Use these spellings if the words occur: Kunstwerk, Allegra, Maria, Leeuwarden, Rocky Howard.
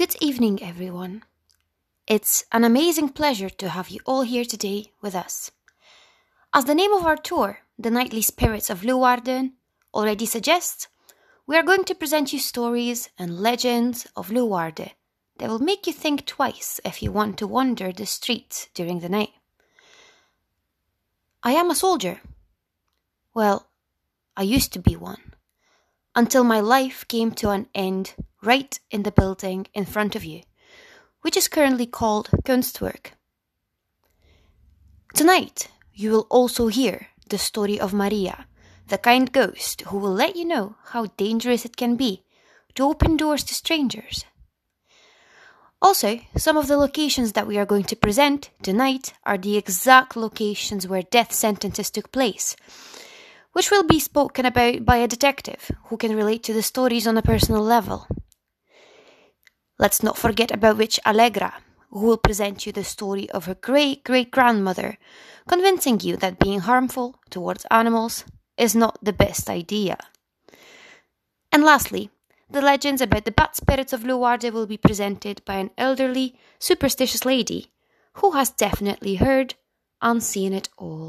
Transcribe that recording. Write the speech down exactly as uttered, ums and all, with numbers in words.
Good evening, everyone. It's an amazing pleasure to have you all here today with us. As the name of our tour, The Knightly Spirits of Leeuwarden, already suggests, we are going to present you stories and legends of Leeuwarden that will make you think twice if you want to wander the streets during the night. I am a soldier. Well, I used to be one, until my life came to an end right in the building in front of you, which is currently called Kunstwerk. Tonight, you will also hear the story of Maria, the kind ghost who will let you know how dangerous it can be to open doors to strangers. Also, some of the locations that we are going to present tonight are the exact locations where death sentences took place, which will be spoken about by a detective who can relate to the stories on a personal level. Let's not forget about witch Allegra, who will present you the story of her great-great-grandmother, convincing you that being harmful towards animals is not the best idea. And lastly, the legends about the bad spirits of Leeuwarden will be presented by an elderly, superstitious lady who has definitely heard and seen it all.